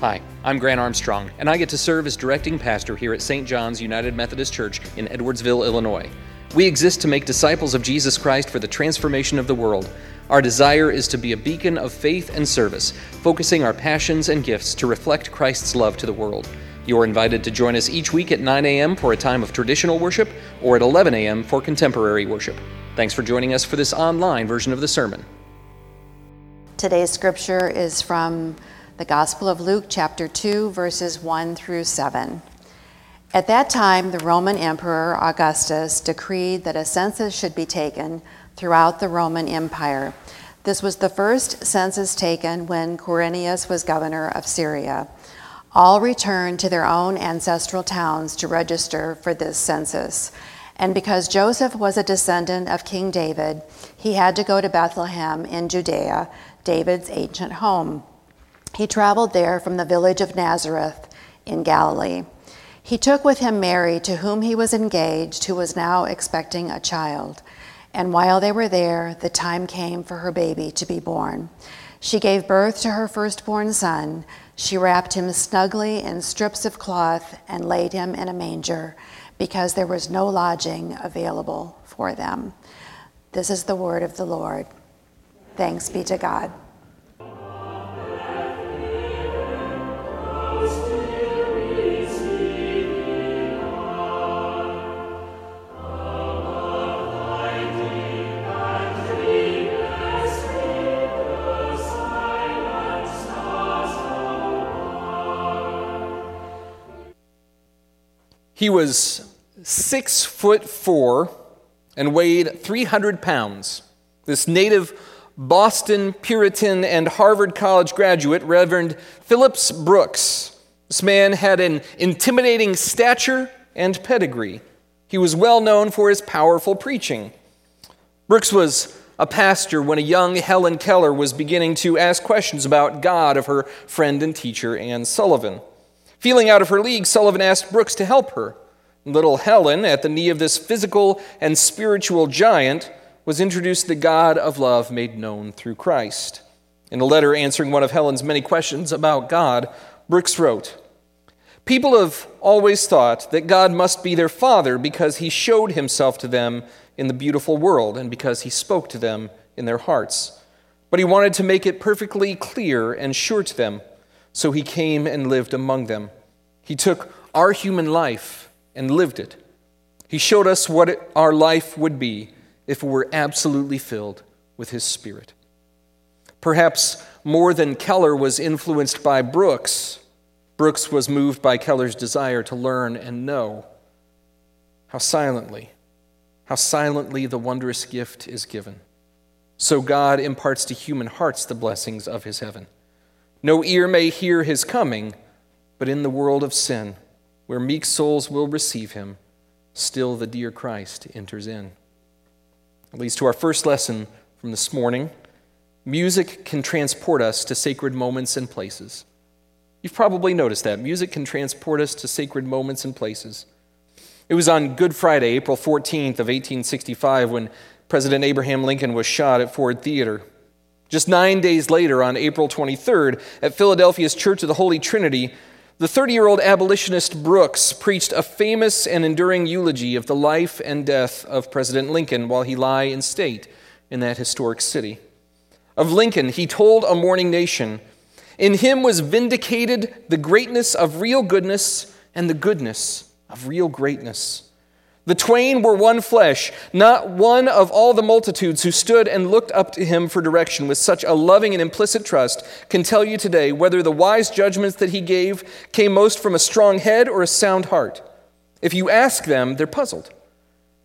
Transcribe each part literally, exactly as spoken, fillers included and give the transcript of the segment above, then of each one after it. Hi, I'm Grant Armstrong, and I get to serve as directing pastor here at Saint John's United Methodist Church in Edwardsville, Illinois. We exist to make disciples of Jesus Christ for the transformation of the world. Our desire is to be a beacon of faith and service, focusing our passions and gifts to reflect Christ's love to the world. You are invited to join us each week at nine a.m. for a time of traditional worship or at eleven a.m. for contemporary worship. Thanks for joining us for this online version of the sermon. Today's scripture is from the Gospel of Luke, chapter two, verses one through seven. At that time, the Roman Emperor Augustus decreed that a census should be taken throughout the Roman Empire. This was the first census taken when Quirinius was governor of Syria. All returned to their own ancestral towns to register for this census. And because Joseph was a descendant of King David, he had to go to Bethlehem in Judea, David's ancient home. He traveled there from the village of Nazareth in Galilee. He took with him Mary, to whom he was engaged, who was now expecting a child. And while they were there, the time came for her baby to be born. She gave birth to her firstborn son. She wrapped him snugly in strips of cloth and laid him in a manger, because there was no lodging available for them. This is the word of the Lord. Thanks be to God. He was six foot four and weighed three hundred pounds. This native Boston Puritan and Harvard College graduate, Reverend Phillips Brooks. This man had an intimidating stature and pedigree. He was well known for his powerful preaching. Brooks was a pastor when a young Helen Keller was beginning to ask questions about God of her friend and teacher, Anne Sullivan. Feeling out of her league, Sullivan asked Brooks to help her. Little Helen, at the knee of this physical and spiritual giant, was introduced to the God of love made known through Christ. In a letter answering one of Helen's many questions about God, Brooks wrote, "People have always thought that God must be their father because he showed himself to them in the beautiful world and because he spoke to them in their hearts. But he wanted to make it perfectly clear and sure to them. So he came and lived among them. He took our human life and lived it. He showed us what it, our life would be if we were absolutely filled with his spirit." Perhaps more than Keller was influenced by Brooks, Brooks was moved by Keller's desire to learn and know. How silently, how silently the wondrous gift is given. So God imparts to human hearts the blessings of his heaven. No ear may hear his coming, but in the world of sin, where meek souls will receive him, still the dear Christ enters in. It leads to our first lesson from this morning. Music can transport us to sacred moments and places. You've probably noticed that. Music can transport us to sacred moments and places. It was on Good Friday, April fourteenth of eighteen sixty-five, when President Abraham Lincoln was shot at Ford Theater. Just nine days later, on April twenty-third, at Philadelphia's Church of the Holy Trinity, the thirty-year-old abolitionist Brooks preached a famous and enduring eulogy of the life and death of President Lincoln while he lay in state in that historic city. Of Lincoln, he told a mourning nation, "In him was vindicated the greatness of real goodness and the goodness of real greatness. The twain were one flesh, not one of all the multitudes who stood and looked up to him for direction with such a loving and implicit trust can tell you today whether the wise judgments that he gave came most from a strong head or a sound heart. If you ask them, they're puzzled.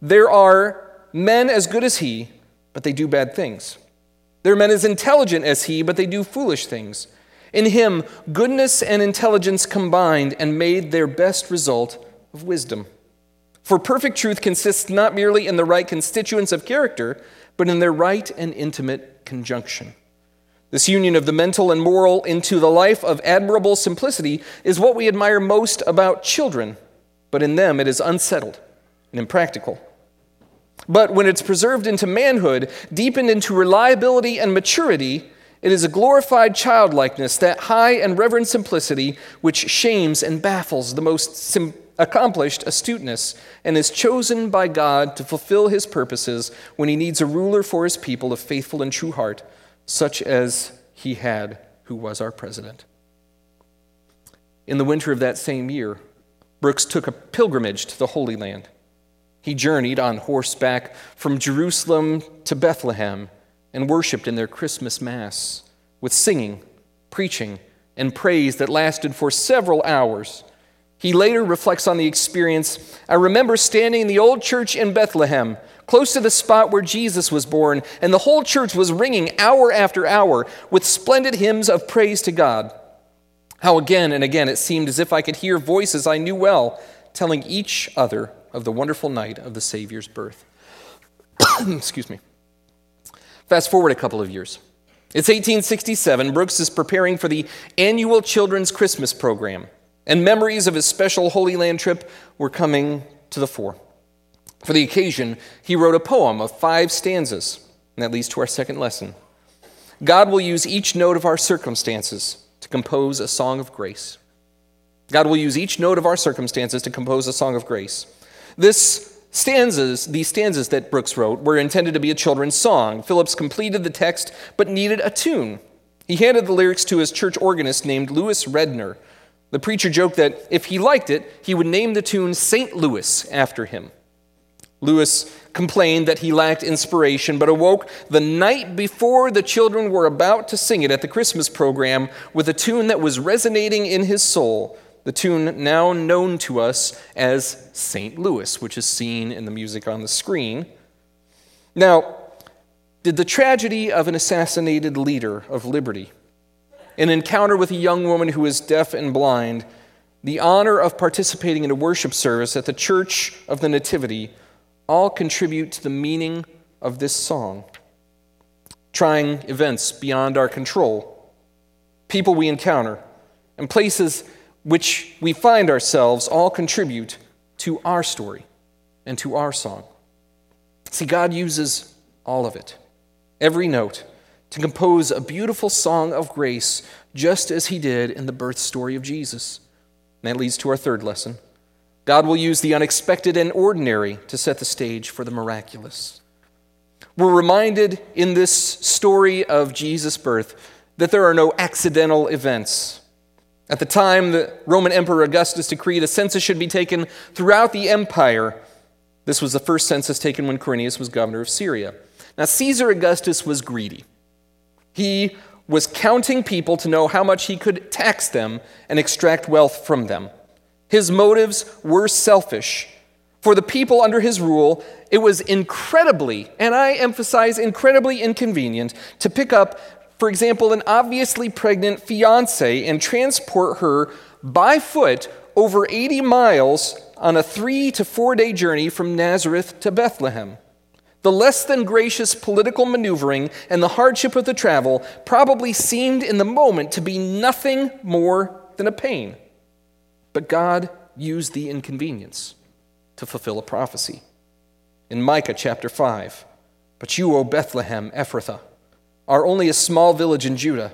There are men as good as he, but they do bad things. There are men as intelligent as he, but they do foolish things. In him, goodness and intelligence combined and made their best result of wisdom. For perfect truth consists not merely in the right constituents of character, but in their right and intimate conjunction. This union of the mental and moral into the life of admirable simplicity is what we admire most about children, but in them it is unsettled and impractical. But when it's preserved into manhood, deepened into reliability and maturity, It is a glorified childlikeness, that high and reverent simplicity which shames and baffles the most sim- accomplished astuteness, and is chosen by God to fulfill his purposes when he needs a ruler for his people of faithful and true heart, such as he had who was our president. In the winter of that same year, Brooks took a pilgrimage to the Holy Land. He journeyed on horseback from Jerusalem to Bethlehem and worshiped in their Christmas Mass with singing, preaching, and praise that lasted for several hours. He later reflects on the experience. I remember standing in the old church in Bethlehem, close to the spot where Jesus was born, and the whole church was ringing hour after hour with splendid hymns of praise to God. How again and again it seemed as if I could hear voices I knew well telling each other of the wonderful night of the Savior's birth. Excuse me. Fast forward a couple of years. It's eighteen sixty-seven. Brooks is preparing for the annual children's Christmas program, and memories of his special Holy Land trip were coming to the fore. For the occasion, he wrote a poem of five stanzas, and that leads to our second lesson. God will use each note of our circumstances to compose a song of grace. God will use each note of our circumstances to compose a song of grace. This stanzas, these stanzas that Brooks wrote were intended to be a children's song. Phillips completed the text but needed a tune. He handed the lyrics to his church organist named Louis Redner. The preacher joked that if he liked it, he would name the tune Saint Louis after him. Louis complained that he lacked inspiration, but awoke the night before the children were about to sing it at the Christmas program with a tune that was resonating in his soul, the tune now known to us as Saint Louis, which is seen in the music on the screen. Now, did the tragedy of an assassinated leader of liberty, an encounter with a young woman who is deaf and blind, the honor of participating in a worship service at the Church of the Nativity, all contribute to the meaning of this song? Trying events beyond our control, people we encounter, and places which we find ourselves all contribute to our story and to our song. See, God uses all of it, every note, to compose a beautiful song of grace, just as he did in the birth story of Jesus. And that leads to our third lesson. God will use the unexpected and ordinary to set the stage for the miraculous. We're reminded in this story of Jesus' birth that there are no accidental events. At the time, the Roman Emperor Augustus decreed a census should be taken throughout the empire. This was the first census taken when Quirinius was governor of Syria. Now, Caesar Augustus was greedy. He was counting people to know how much he could tax them and extract wealth from them. His motives were selfish. For the people under his rule, it was incredibly, and I emphasize incredibly inconvenient, to pick up, for example, an obviously pregnant fiancé and transport her by foot over eighty miles on a three to four day journey from Nazareth to Bethlehem. The less than gracious political maneuvering and the hardship of the travel probably seemed in the moment to be nothing more than a pain. But God used the inconvenience to fulfill a prophecy. In Micah chapter five, but you, O Bethlehem Ephrathah, are only a small village in Judah,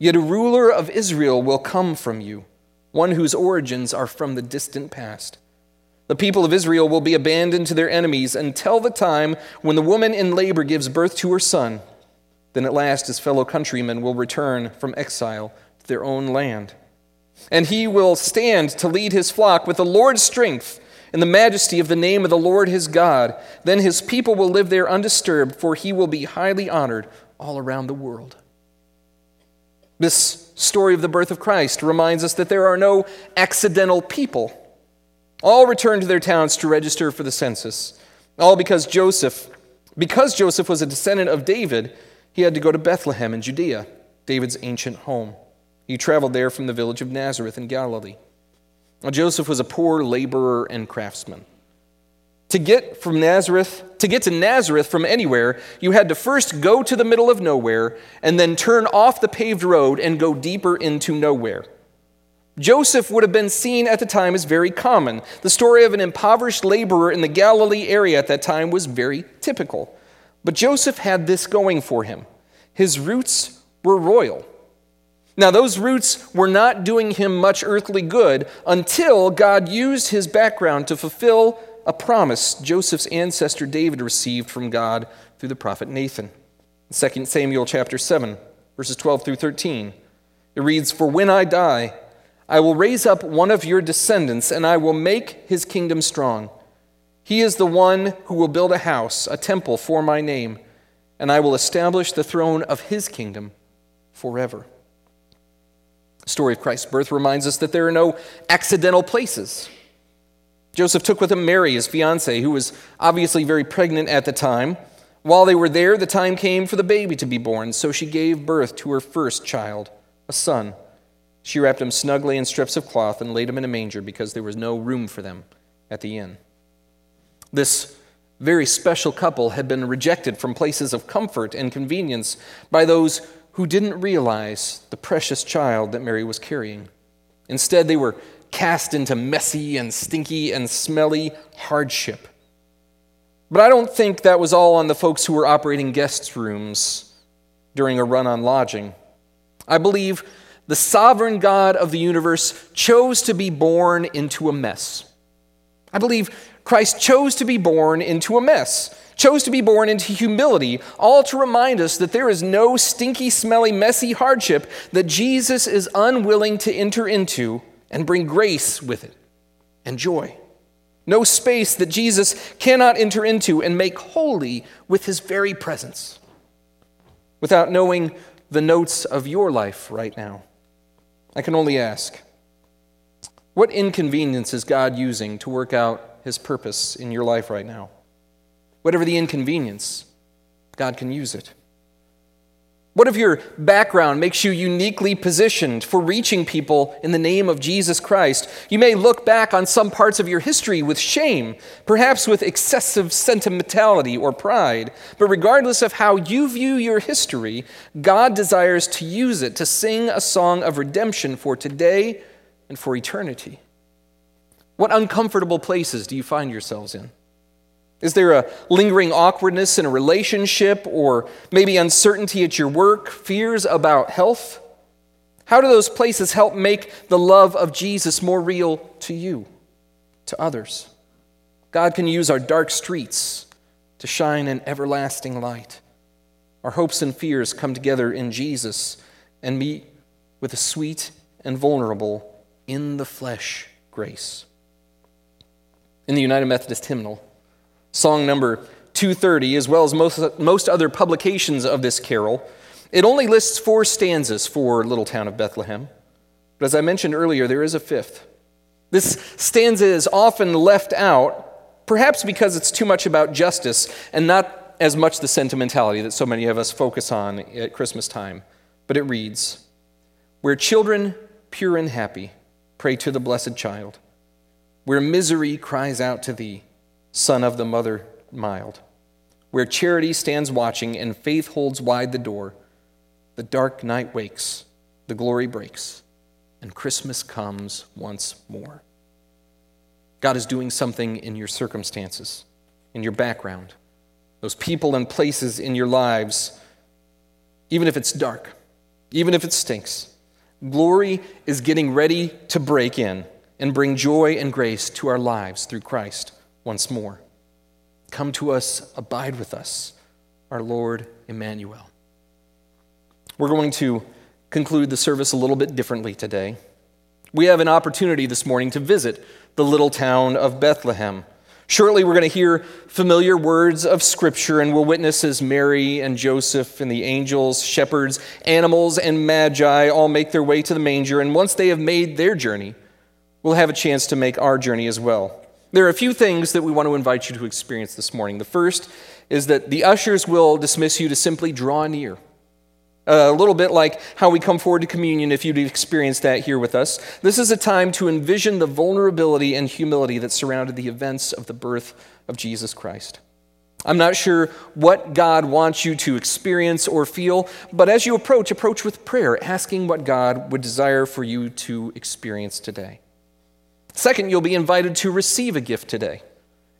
yet a ruler of Israel will come from you, one whose origins are from the distant past. The people of Israel will be abandoned to their enemies until the time when the woman in labor gives birth to her son. Then at last his fellow countrymen will return from exile to their own land. And he will stand to lead his flock with the Lord's strength and the majesty of the name of the Lord his God. Then his people will live there undisturbed, for he will be highly honored all around the world. This story of the birth of Christ reminds us that there are no accidental people. All return to their towns to register for the census. All because Joseph, because Joseph was a descendant of David, he had to go to Bethlehem in Judea, David's ancient home. He traveled there from the village of Nazareth in Galilee. Now, Joseph was a poor laborer and craftsman. To get from Nazareth, to get to Nazareth from anywhere, you had to first go to the middle of nowhere and then turn off the paved road and go deeper into nowhere. Joseph would have been seen at the time as very common. The story of an impoverished laborer in the Galilee area at that time was very typical. But Joseph had this going for him. His roots were royal. Now, those roots were not doing him much earthly good until God used his background to fulfill a promise Joseph's ancestor David received from God through the prophet Nathan. Second Samuel chapter seven, verses twelve through thirteen. It reads, "For when I die, I will raise up one of your descendants, and I will make his kingdom strong. He is the one who will build a house, a temple for my name, and I will establish the throne of his kingdom forever." The story of Christ's birth reminds us that there are no accidental places. Joseph took with him Mary, his fiancée, who was obviously very pregnant at the time. While they were there, the time came for the baby to be born, so she gave birth to her first child, a son. She wrapped him snugly in strips of cloth and laid him in a manger because there was no room for them at the inn. This very special couple had been rejected from places of comfort and convenience by those who didn't realize the precious child that Mary was carrying. Instead, they were cast into messy and stinky and smelly hardship. But I don't think that was all on the folks who were operating guest rooms during a run on lodging. I believe the sovereign God of the universe chose to be born into a mess. I believe Christ chose to be born into a mess, chose to be born into humility, all to remind us that there is no stinky, smelly, messy hardship that Jesus is unwilling to enter into and bring grace with it and joy. No space that Jesus cannot enter into and make holy with his very presence. Without knowing the notes of your life right now, I can only ask, what inconvenience is God using to work out his purpose in your life right now? Whatever the inconvenience, God can use it. What if your background makes you uniquely positioned for reaching people in the name of Jesus Christ? You may look back on some parts of your history with shame, perhaps with excessive sentimentality or pride, but regardless of how you view your history, God desires to use it to sing a song of redemption for today and for eternity. What uncomfortable places do you find yourselves in? Is there a lingering awkwardness in a relationship, or maybe uncertainty at your work, fears about health? How do those places help make the love of Jesus more real to you, to others? God can use our dark streets to shine an everlasting light. Our hopes and fears come together in Jesus and meet with a sweet and vulnerable in the flesh grace. In the United Methodist hymnal, song number two thirty, as well as most, most other publications of this carol, it only lists four stanzas for Little Town of Bethlehem. But as I mentioned earlier, there is a fifth. This stanza is often left out, perhaps because it's too much about justice and not as much the sentimentality that so many of us focus on at Christmas time. But it reads, "Where children, pure and happy, pray to the blessed child, where misery cries out to thee, Son of the Mother mild, where charity stands watching and faith holds wide the door, the dark night wakes, the glory breaks, and Christmas comes once more." God is doing something in your circumstances, in your background, those people and places in your lives. Even if it's dark, even if it stinks, glory is getting ready to break in and bring joy and grace to our lives through Christ. Once more, come to us, abide with us, our Lord Emmanuel. We're going to conclude the service a little bit differently today. We have an opportunity this morning to visit the little town of Bethlehem. Shortly, we're going to hear familiar words of Scripture, and we'll witness as Mary and Joseph and the angels, shepherds, animals, and magi all make their way to the manger. And once they have made their journey, we'll have a chance to make our journey as well. There are a few things that we want to invite you to experience this morning. The first is that the ushers will dismiss you to simply draw near. A little bit like how we come forward to communion, if you'd experienced that here with us. This is a time to envision the vulnerability and humility that surrounded the events of the birth of Jesus Christ. I'm not sure what God wants you to experience or feel, but as you approach, approach with prayer, asking what God would desire for you to experience today. Second, you'll be invited to receive a gift today.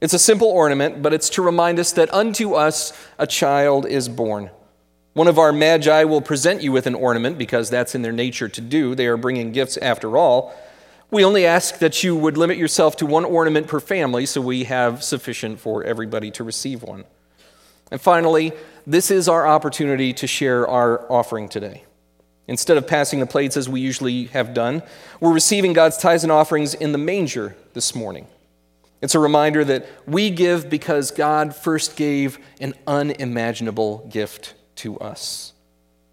It's a simple ornament, but it's to remind us that unto us a child is born. One of our magi will present you with an ornament, because that's in their nature to do. They are bringing gifts after all. We only ask that you would limit yourself to one ornament per family, so we have sufficient for everybody to receive one. And finally, this is our opportunity to share our offering today. Instead of passing the plates as we usually have done, we're receiving God's tithes and offerings in the manger this morning. It's a reminder that we give because God first gave an unimaginable gift to us.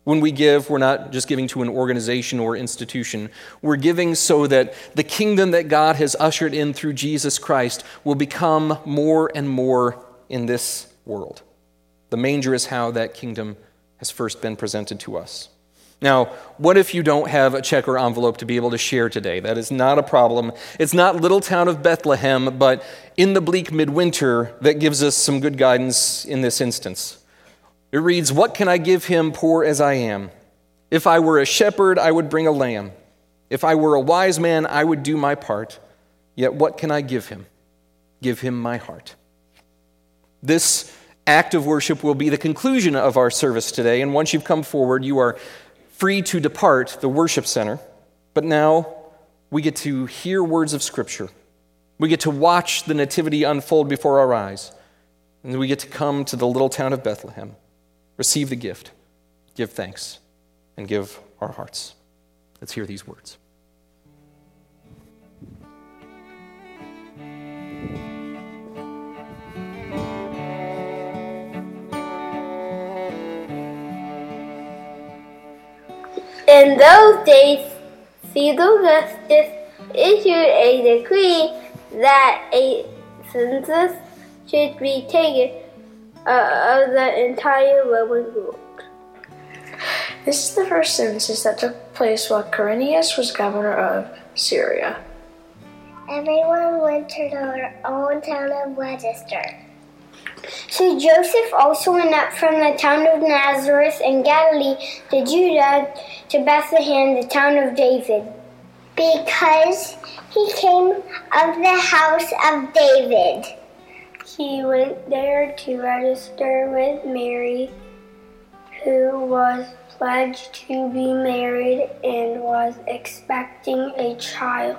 When we give, we're not just giving to an organization or institution. We're giving so that the kingdom that God has ushered in through Jesus Christ will become more and more in this world. The manger is how that kingdom has first been presented to us. Now, what if you don't have a check or envelope to be able to share today? That is not a problem. It's not little town of Bethlehem, but in the bleak midwinter that gives us some good guidance in this instance. It reads, "What can I give him, poor as I am? If I were a shepherd, I would bring a lamb. If I were a wise man, I would do my part. Yet what can I give him? Give him my heart." This act of worship will be the conclusion of our service today, and once you've come forward, you are free to depart the worship center. But now we get to hear words of Scripture. We get to watch the nativity unfold before our eyes. And we get to come to the little town of Bethlehem, receive the gift, give thanks, and give our hearts. Let's hear these words. In those days, Caesar Augustus issued a decree that a census should be taken uh, of the entire Roman world. This is the first census that took place while Quirinius was governor of Syria. Everyone went to their own town of Register. So Joseph also went up from the town of Nazareth in Galilee to Judah to Bethlehem, the town of David, because he came of the house of David. He went there to register with Mary, who was pledged to be married and was expecting a child.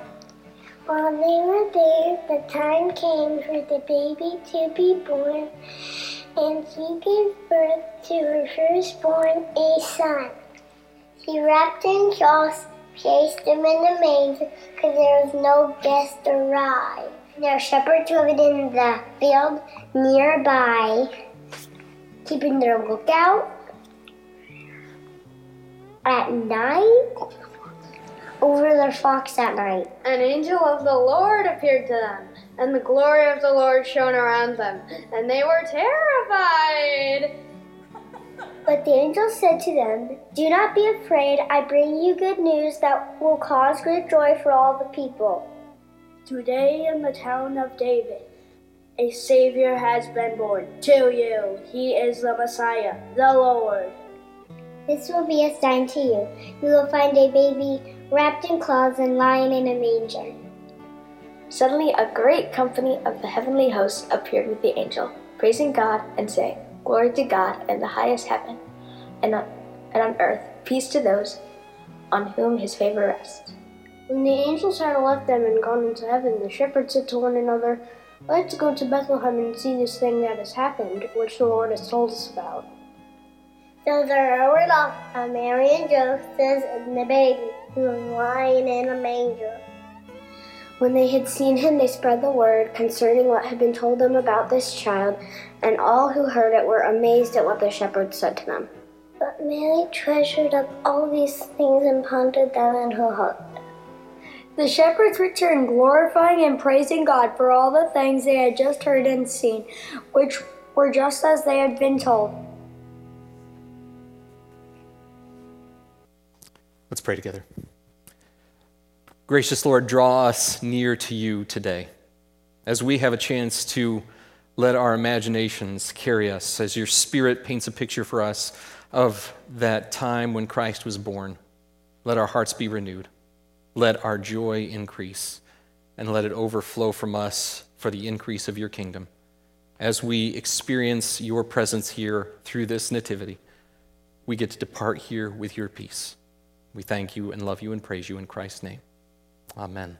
While they were there, the time came for the baby to be born, and she gave birth to her firstborn, a son. She wrapped in cloths, placed him in the manger, because there was no guest arrived. Now shepherds lived in the field nearby, keeping their lookout at night over their flocks at night. An angel of the Lord appeared to them, and the glory of the Lord shone around them, and they were terrified. But the angel said to them, "Do not be afraid. I bring you good news that will cause great joy for all the people. Today in the town of David, a Savior has been born to you. He is the Messiah, the Lord. This will be a sign to you. You will find a baby wrapped in cloths and lying in a manger." Suddenly a great company of the heavenly hosts appeared with the angel, praising God and saying, "Glory to God in the highest heaven, and on, and on earth peace to those on whom his favor rests." When the angels had left them and gone into heaven, the shepherds said to one another, "Let's go to Bethlehem and see this thing that has happened, which the Lord has told us about." So they rode off on Mary and Joseph and the baby, who was lying in a manger. When they had seen him, they spread the word concerning what had been told them about this child, and all who heard it were amazed at what the shepherds said to them. But Mary treasured up all these things and pondered them in her heart. The shepherds returned, glorifying and praising God for all the things they had just heard and seen, which were just as they had been told. Let's pray together. Gracious Lord, draw us near to you today as we have a chance to let our imaginations carry us, as your Spirit paints a picture for us of that time when Christ was born. Let our hearts be renewed. Let our joy increase, and let it overflow from us for the increase of your kingdom as we experience your presence here through this nativity. we get to depart here with your peace. We thank you and love you and praise you in Christ's name. Amen.